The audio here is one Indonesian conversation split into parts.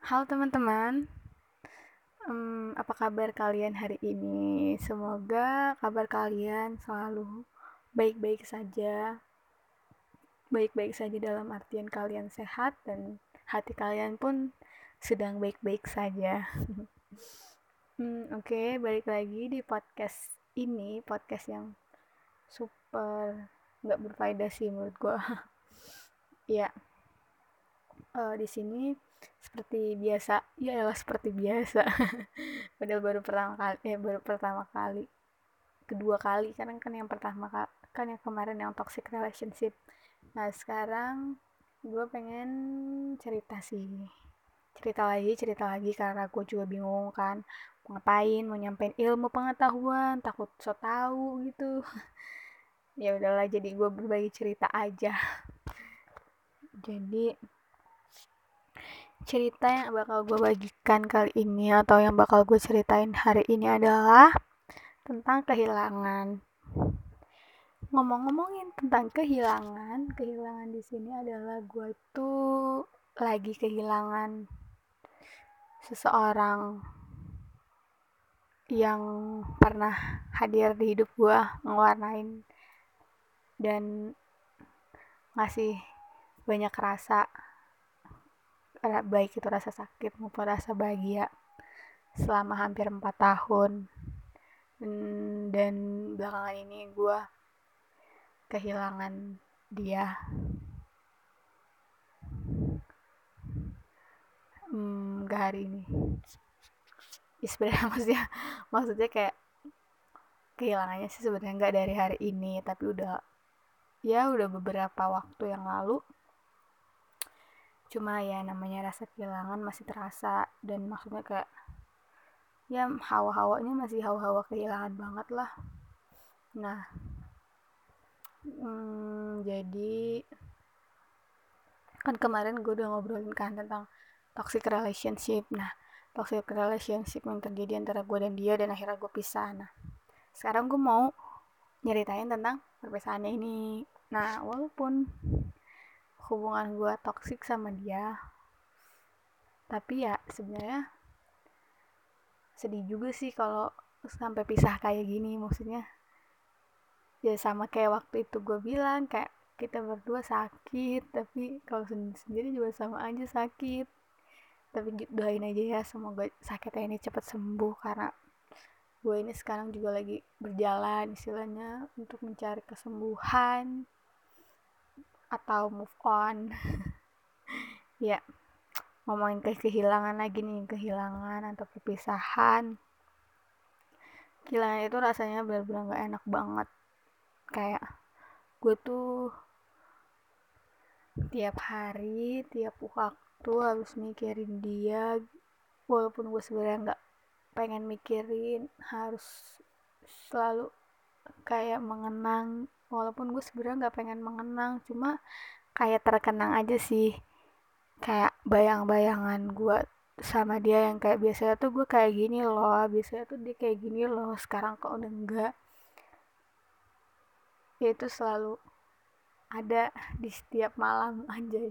Halo teman-teman, apa kabar kalian hari ini? Semoga kabar kalian selalu baik-baik saja. Baik-baik saja dalam artian kalian sehat dan hati kalian pun sedang baik-baik saja. Oke, balik lagi di podcast ini, podcast yang super nggak berfaedah sih menurut gue. Ya, di sini seperti biasa padahal baru pertama kali kedua kali kan yang pertama kan yang kemarin yang toxic relationship. Nah sekarang gue pengen cerita lagi karena gue juga bingung kan mau nyampein ilmu pengetahuan, takut so tau gitu. Ya udahlah, jadi gue berbagi cerita aja. Jadi cerita yang bakal gue bagikan kali ini atau yang bakal gue ceritain hari ini adalah tentang kehilangan. Ngomongin tentang kehilangan di sini adalah gue tuh lagi kehilangan seseorang yang pernah hadir di hidup gue, ngewarnain dan ngasih banyak rasa, baik itu rasa sakit maupun rasa bahagia selama hampir 4 tahun. Dan belakangan ini gue kehilangan dia. Gak hari ini ya, sebenarnya maksudnya kayak kehilangannya sih sebenarnya gak dari hari ini, tapi udah beberapa waktu yang lalu. Cuma ya namanya rasa kehilangan masih terasa, dan maksudnya kayak ya hawa-hawa kehilangan banget lah. Nah, jadi kan kemarin gue udah ngobrolin kan tentang toxic relationship. Nah, toxic relationship yang terjadi antara gue dan dia dan akhirnya gue pisah. Nah, sekarang gue mau nyeritain tentang perpisahannya ini. Nah, walaupun hubungan gue toksik sama dia, tapi ya sebenarnya sedih juga sih kalau sampai pisah kayak gini. Maksudnya ya sama kayak waktu itu gue bilang kayak kita berdua sakit, tapi kalau sendiri juga sama aja sakit. Tapi doain aja ya semoga sakitnya ini cepat sembuh, karena gue ini sekarang juga lagi berjalan istilahnya untuk mencari kesembuhan atau move on. Ya, ngomongin kehilangan lagi nih, kehilangan atau perpisahan. Kehilangan itu rasanya benar-benar gak enak banget. Kayak gue tuh tiap hari, tiap waktu harus mikirin dia, walaupun gue sebenarnya gak pengen mikirin, harus selalu kayak mengenang. Walaupun gue sebenarnya gak pengen mengenang, cuma kayak terkenang aja sih. Kayak bayang-bayangan gue sama dia yang kayak biasanya tuh gue kayak gini loh, biasanya tuh dia kayak gini loh, sekarang kok udah enggak. Ya itu selalu ada di setiap malam, anjay.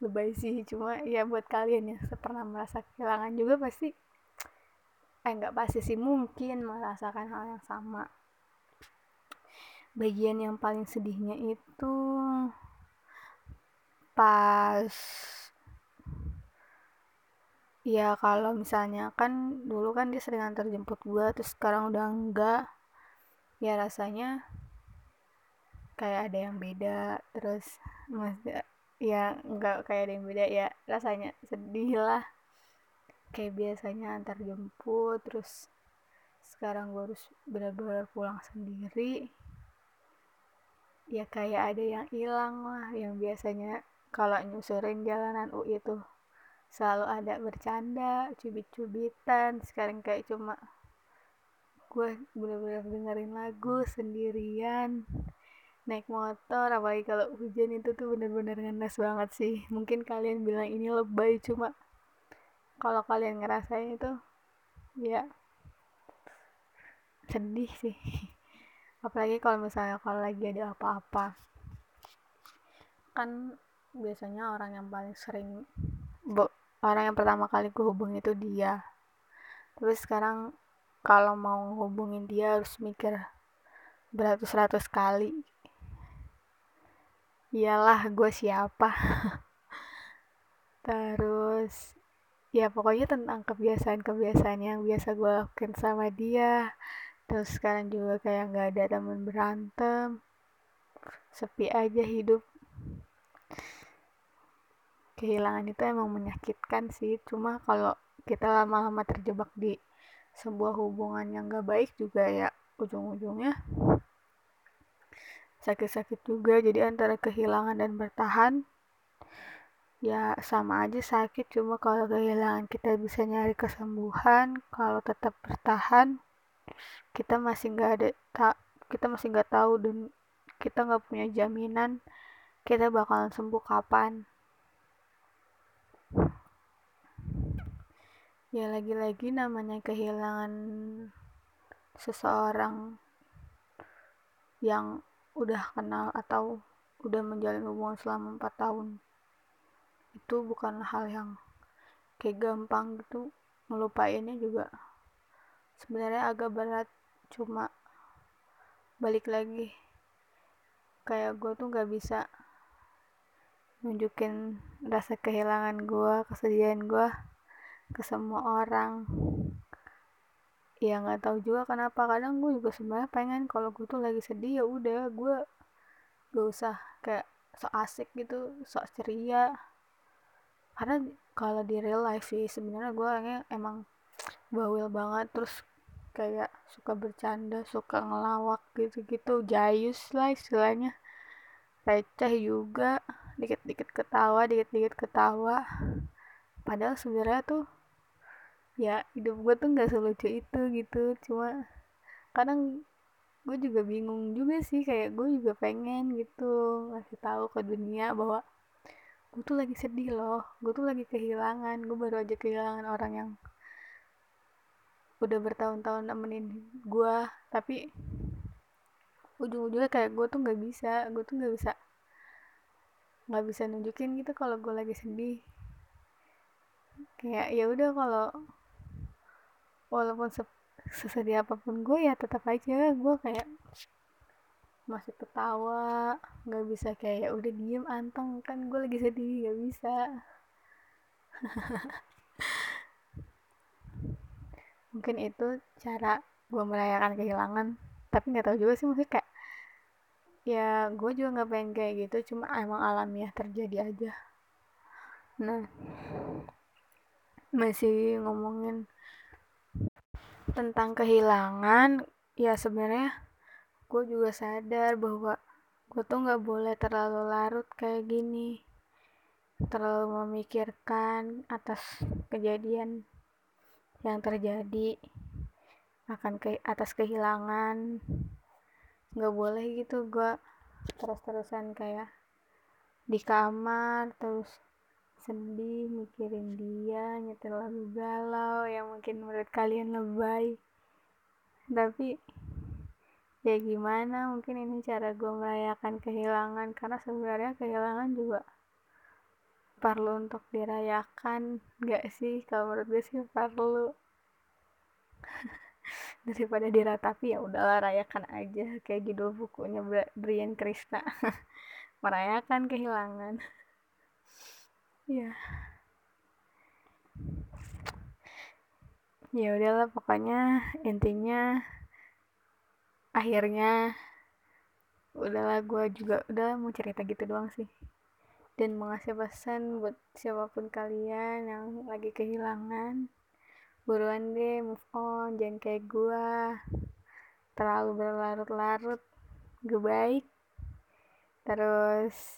Lebay sih, cuma ya buat kalian yang pernah merasa kehilangan juga pasti, gak pasti sih, mungkin merasakan hal yang sama. Bagian yang paling sedihnya itu pas ya kalau misalnya kan dulu kan dia sering antar jemput gue, terus sekarang udah enggak. Ya rasanya kayak ada yang beda, terus ya enggak kayak ada yang beda ya, rasanya sedih lah. Kayak biasanya antar jemput, terus sekarang gue harus benar-benar pulang sendiri. Ya kayak ada yang hilang lah, yang biasanya kalau nyusurin jalanan UI itu selalu ada bercanda, cubit-cubitan. Sekarang kayak cuma gue bener-bener dengerin lagu sendirian, naik motor, apalagi kalau hujan itu tuh bener-bener ngenes banget sih. Mungkin kalian bilang ini lebay, cuma kalau kalian ngerasain itu ya sedih sih. Apalagi kalau misalnya kalau lagi ada apa-apa, kan biasanya orang yang paling sering orang yang pertama kali gue hubungin itu dia. Tapi sekarang kalau mau hubungin dia harus mikir beratus-ratus kali. Iyalah, gue siapa. Terus ya pokoknya tentang kebiasaan-kebiasaan yang biasa gue lakukan sama dia. Terus sekarang juga kayak gak ada teman berantem, sepi aja hidup. Kehilangan itu emang menyakitkan sih, cuma kalau kita lama-lama terjebak di sebuah hubungan yang gak baik juga ya ujung-ujungnya sakit-sakit juga. Jadi antara kehilangan dan bertahan ya sama aja sakit, cuma kalau kehilangan kita bisa nyari kesembuhan, kalau tetap bertahan kita masih nggak tahu dan kita nggak punya jaminan kita bakalan sembuh kapan. Ya lagi-lagi namanya kehilangan seseorang yang udah kenal atau udah menjalin hubungan selama 4 tahun itu bukan hal yang kayak gampang gitu. Ngelupainnya juga sebenarnya agak berat, cuma balik lagi kayak gue tuh gak bisa nunjukin rasa kehilangan gue, kesedihan gue ke semua orang. Ya gak tahu juga kenapa, kadang gue juga sebenarnya pengen kalau gue tuh lagi sedih ya udah gue gak usah kayak sok asik gitu, sok ceria. Karena kalau di real life sih sebenarnya gue orangnya emang bawel banget, terus kayak suka bercanda, suka ngelawak gitu-gitu, jayus lah istilahnya, receh juga, dikit-dikit ketawa. Padahal sebenarnya tuh ya hidup gue tuh nggak selucu itu gitu. Cuma kadang gue juga bingung juga sih, kayak gue juga pengen gitu ngasih tahu ke dunia bahwa gue tuh lagi sedih loh, gue tuh lagi kehilangan, gue baru aja kehilangan orang yang udah bertahun-tahun nemenin gue, tapi ujung-ujungnya kayak gue tuh nggak bisa nunjukin gitu kalau gue lagi sedih. Kayak ya udah, kalau walaupun sesedih apapun gue ya tetap aja gue kayak masih ketawa, nggak bisa kayak udah diem anteng kan gue lagi sedih, nggak bisa. Mungkin itu cara gue merayakan kehilangan, tapi nggak tahu juga sih, mungkin kayak ya gue juga nggak pengen kayak gitu, cuma emang alamiah terjadi aja. Nah, masih ngomongin tentang kehilangan, ya sebenarnya gue juga sadar bahwa gue tuh gak boleh terlalu larut kayak gini, terlalu memikirkan atas kejadian yang terjadi atas kehilangan. Gak boleh gitu gue terus-terusan kayak di kamar terus sedih mikirin dia, nyetir lagu galau yang mungkin menurut kalian lebay, tapi ya gimana, mungkin ini cara gue merayakan kehilangan. Karena sebenarnya kehilangan juga perlu untuk dirayakan gak sih? Kalau menurut gue sih perlu. Daripada diratapi ya udahlah rayakan aja, kayak judul bukunya Brian Krishna. Merayakan kehilangan. Ya udahlah, pokoknya intinya akhirnya udahlah, gue juga udah mau cerita gitu doang sih, dan mau ngasih pesan buat siapapun kalian yang lagi kehilangan, buruan deh move on, jangan kayak gue terlalu berlarut-larut. Goodbye. Terus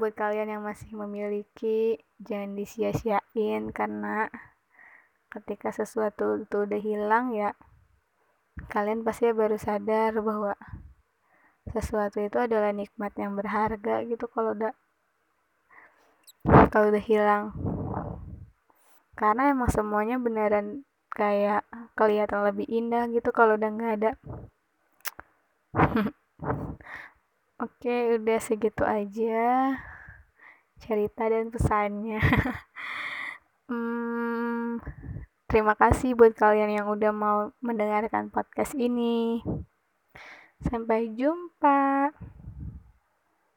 buat kalian yang masih memiliki, jangan disia-siain, karena ketika sesuatu itu udah hilang ya kalian pasti baru sadar bahwa sesuatu itu adalah nikmat yang berharga gitu kalau udah hilang. Karena emang semuanya beneran kayak kelihatan lebih indah gitu kalau udah nggak ada. Oke, udah segitu aja. cerita dan pesannya. Terima kasih buat kalian yang udah mau mendengarkan podcast ini. Sampai jumpa.